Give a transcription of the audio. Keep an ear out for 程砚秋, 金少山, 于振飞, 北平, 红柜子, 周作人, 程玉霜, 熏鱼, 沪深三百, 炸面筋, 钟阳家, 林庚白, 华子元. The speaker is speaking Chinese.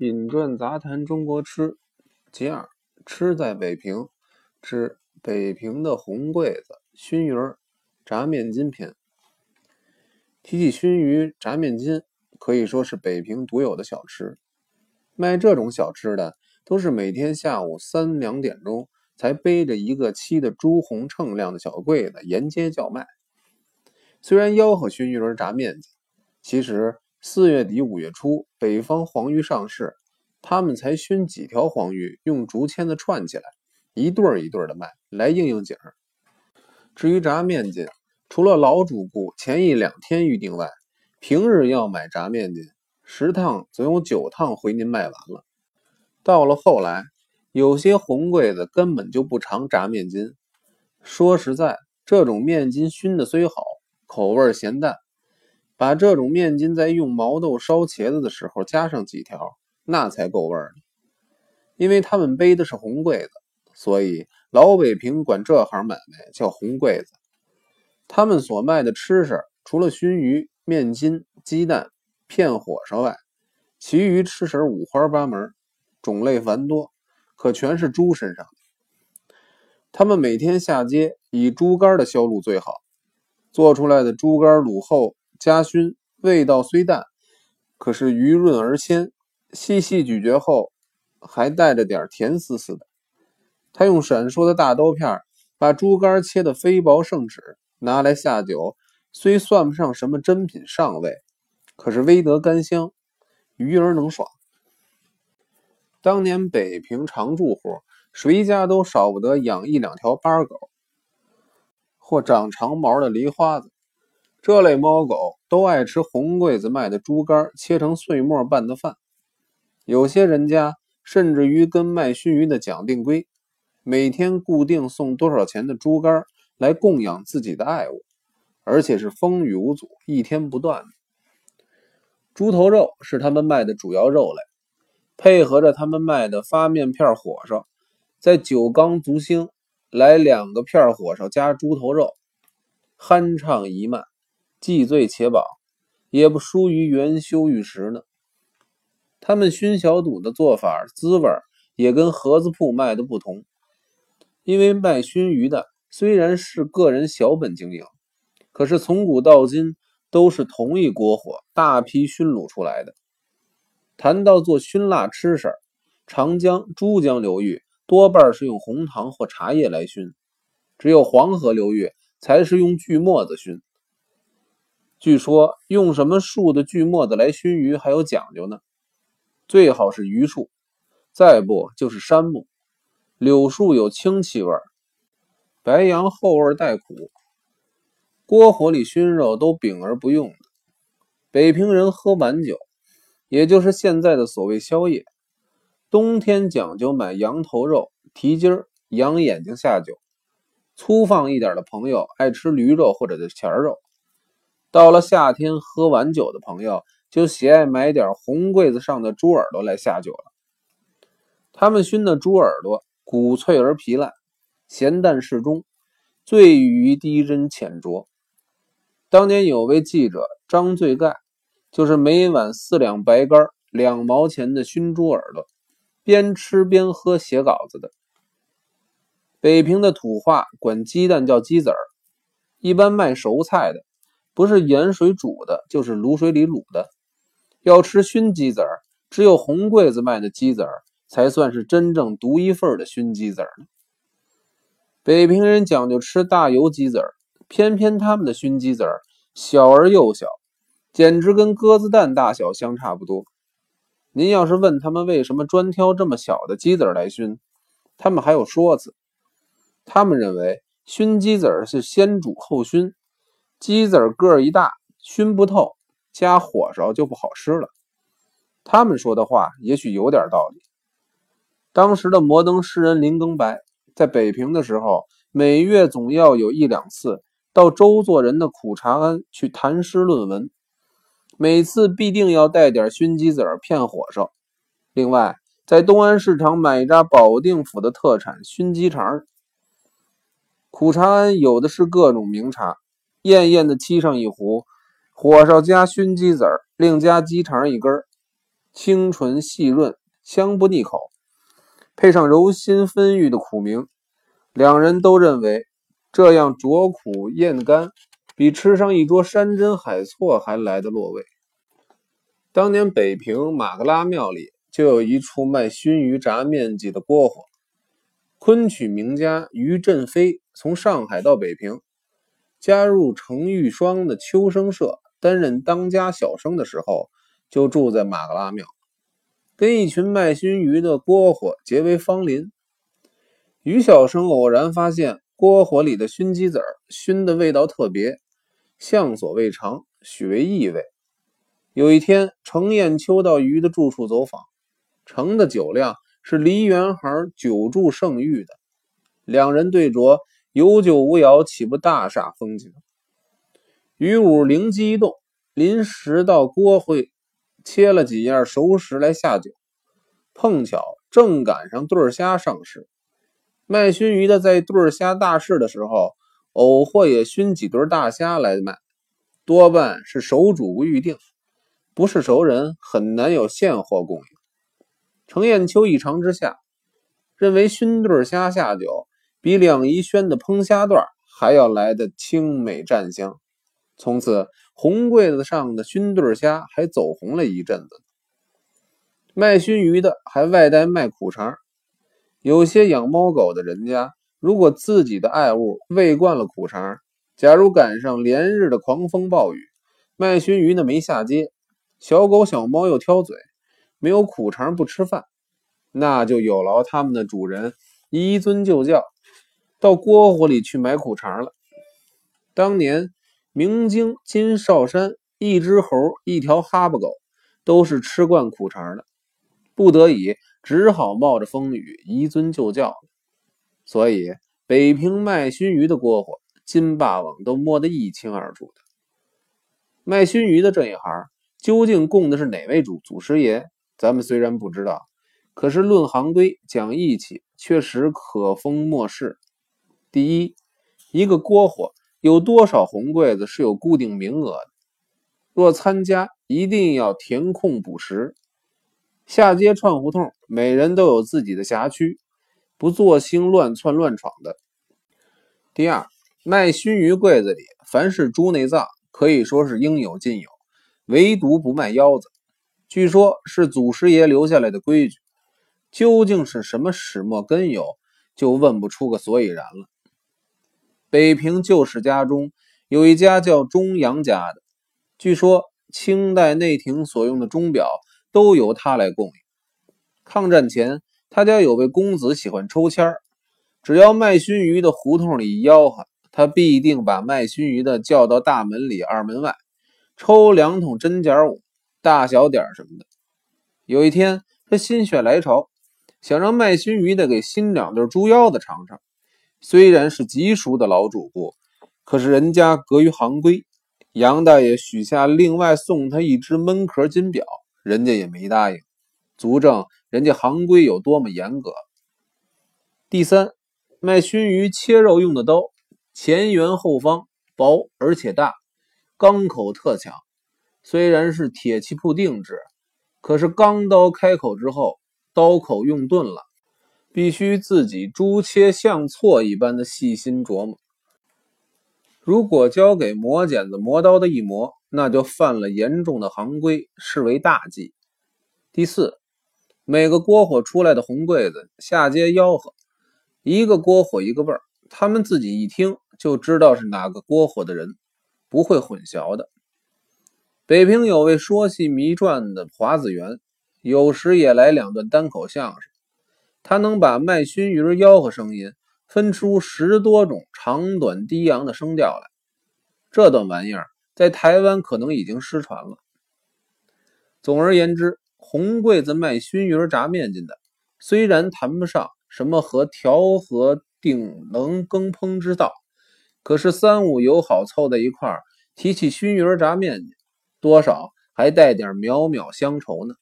饮馔杂谈中国吃其二，吃在北平，吃北平的红柜子、熏鱼、炸面筋篇。提起熏鱼、炸面筋，可以说是北平独有的小吃。卖这种小吃的，都是每天下午3、2点钟才背着一个漆的朱红锃亮的小柜子沿街叫卖。虽然吆喝熏鱼儿炸面筋，其实4月底5月初北方黄鱼上市，他们才熏几条黄鱼，用竹签子串起来，一对儿一对儿的卖，来应应景。至于炸面筋，除了老主顾前1、2天预定外，平日要买炸面筋，10趟则有9趟回您卖完了。到了后来，有些红柜子根本就不常炸面筋。说实在，这种面筋熏的虽好，口味咸淡，把这种面筋在用毛豆烧茄子的时候加上几条，那才够味儿呢。因为他们背的是红柜子，所以老北平管这行买卖叫红柜子。他们所卖的吃食，除了熏鱼、面筋、鸡蛋、片火烧外，其余吃食五花八门，种类繁多，可全是猪身上的。他们每天下街，以猪肝的销路最好，做出来的猪肝卤后加熏，味道虽淡，可是鱼润而鲜，细细咀嚼后还带着点甜丝丝的。他用闪烁的大刀片把猪肝切得飞薄圣指，拿来下酒，虽算不上什么珍品上味，可是微得甘香，鱼儿能爽。当年北平常住户，谁家都少不得养1、2条巴狗，或长长毛的狸花子。这类猫狗都爱吃红柜子卖的猪肝切成碎末拌的饭。有些人家甚至于跟卖熏鱼的讲定规，每天固定送多少钱的猪肝来供养自己的爱物，而且是风雨无阻，一天不断。猪头肉是他们卖的主要肉类，配合着他们卖的发面片火烧，在酒缸足兴来2个片火烧加猪头肉，酣畅一漫，既醉且饱，也不输于元修玉食呢。他们熏小肚的做法滋味也跟盒子铺卖的不同，因为卖熏鱼的虽然是个人小本经营，可是从古到今都是同一锅火大批熏卤出来的。谈到做熏腊吃食，长江、珠江流域多半是用红糖或茶叶来熏，只有黄河流域才是用锯末子熏。据说用什么树的锯末子来熏鱼还有讲究呢，最好是榆树，再不就是杉木。柳树有清气味，白杨后味带苦，锅火里熏肉都秉而不用的。北平人喝晚酒，也就是现在的所谓宵夜，冬天讲究买羊头肉、蹄筋、羊眼睛下酒。粗放一点的朋友爱吃驴肉或者是钱肉，到了夏天喝晚酒的朋友就喜爱买点红柜子上的猪耳朵来下酒了。他们熏的猪耳朵骨脆而皮烂，咸淡适中，醉于低斟浅酌。当年有位记者张醉盖，就是每晚4两白干、2毛钱的熏猪耳朵，边吃边喝写稿子的。北平的土话管鸡蛋叫鸡子儿，一般卖熟菜的，不是盐水煮的，就是卤水里卤的。要吃熏鸡子儿，只有红柜子卖的鸡子儿才算是真正独一份的熏鸡子儿。北平人讲究吃大油鸡子儿，偏偏他们的熏鸡子儿小而又小，简直跟鸽子蛋大小相差不多。您要是问他们为什么专挑这么小的鸡子儿来熏，他们还有说辞。他们认为熏鸡子儿是先煮后熏，鸡子儿个儿一大，熏不透，加火烧就不好吃了。他们说的话也许有点道理。当时的摩登诗人林庚白在北平的时候，每月总要有1、2次到周作人的苦茶庵去谈诗论文，每次必定要带点熏鸡子儿、片火烧。另外在东安市场买一扎保定府的特产熏鸡肠。苦茶庵有的是各种名茶，艳艳的沏上一壶，火烧加熏鸡子儿，另加鸡肠一根，清纯细润，香不腻口，配上柔心芬郁的苦茗，两人都认为这样酌苦咽甘，比吃上一桌山珍海错还来得落味。当年北平马格拉庙里就有一处卖熏鱼炸面筋的锅火，昆曲名家于振飞从上海到北平，加入程玉霜的秋生社，担任当家小生的时候，就住在马格拉庙，跟一群卖熏鱼的锅火结为芳邻。于小生偶然发现锅火里的熏鸡子儿熏的味道特别，向所未尝，许为异味。有一天，程砚秋到于的住处走访，程的酒量是梨园行久著盛誉的，两人对酌，有酒无肴，岂不大煞风景？于武灵机一动，临时到锅会切了几样熟食来下酒，碰巧正赶上对虾上市，卖熏鱼的在对虾大市的时候，偶或也熏几对大虾来卖，多半是熟主预定，不是熟人很难有现货供应。程砚秋一尝之下，认为熏对虾下酒比两仪轩的烹虾段还要来得清美占香。从此红柜子上的熏对虾还走红了一阵子，卖熏鱼的还外带卖苦肠。有些养猫狗的人家，如果自己的爱物喂惯了苦肠，假如赶上连日的狂风暴雨，卖熏鱼的没下街，小狗小猫又挑嘴，没有苦肠不吃饭，那就有劳他们的主人依遵旧教，到锅火里去买苦肠了。当年明经金少山一只猴一条哈巴狗都是吃惯苦肠的，不得已只好冒着风雨依遵旧教。所以北平卖熏鱼的锅火，金霸王都摸得一清二楚的。卖熏鱼的这一行究竟供的是哪位祖师爷，咱们虽然不知道，可是论行规讲义气，确实可封莫世。第一，一个锅火有多少红柜子是有固定名额的，若参加一定要填空补食。下街串胡同每人都有自己的辖区，不做兴乱窜乱闯的。第二，卖熏鱼柜子里凡是猪内脏可以说是应有尽有，唯独不卖腰子，据说是祖师爷留下来的规矩，究竟是什么始末根由，就问不出个所以然了。北平旧世家中有一家叫钟阳家的，据说清代内廷所用的钟表都由他来供应。抗战前，他家有位公子喜欢抽签，只要卖熏鱼的胡同里吆喝，他必定把卖熏鱼的叫到大门里二门外，抽2桶针尖五，大小点什么的。有一天他心血来潮，想让卖熏鱼的给新2对猪腰子尝尝，虽然是极熟的老主顾，可是人家隔于行规，杨大爷许下另外送他一只闷壳金表，人家也没答应，足证人家行规有多么严格。第三，卖熏鱼切肉用的刀，前圆后方，薄而且大，钢口特强，虽然是铁器铺定制，可是钢刀开口之后，刀口用钝了，必须自己猪切像错一般的细心琢磨。如果交给磨剪子磨刀的一磨，那就犯了严重的行规，视为大忌。第四，每个锅火出来的红柜子下街吆喝，一个锅火一个味儿，他们自己一听就知道是哪个锅火的人，不会混淆的。北平有位说戏迷传的华子元，有时也来2段单口相声，他能把卖熏鱼吆喝声音分出10多种长短低扬的声调来。这段玩意儿在台湾可能已经失传了。总而言之，红柜子卖熏鱼炸面筋的，虽然谈不上什么和调和定能耕烹之道，可是3、5友好凑在一块儿，提起熏鱼炸面筋，多少还带点渺渺乡愁呢。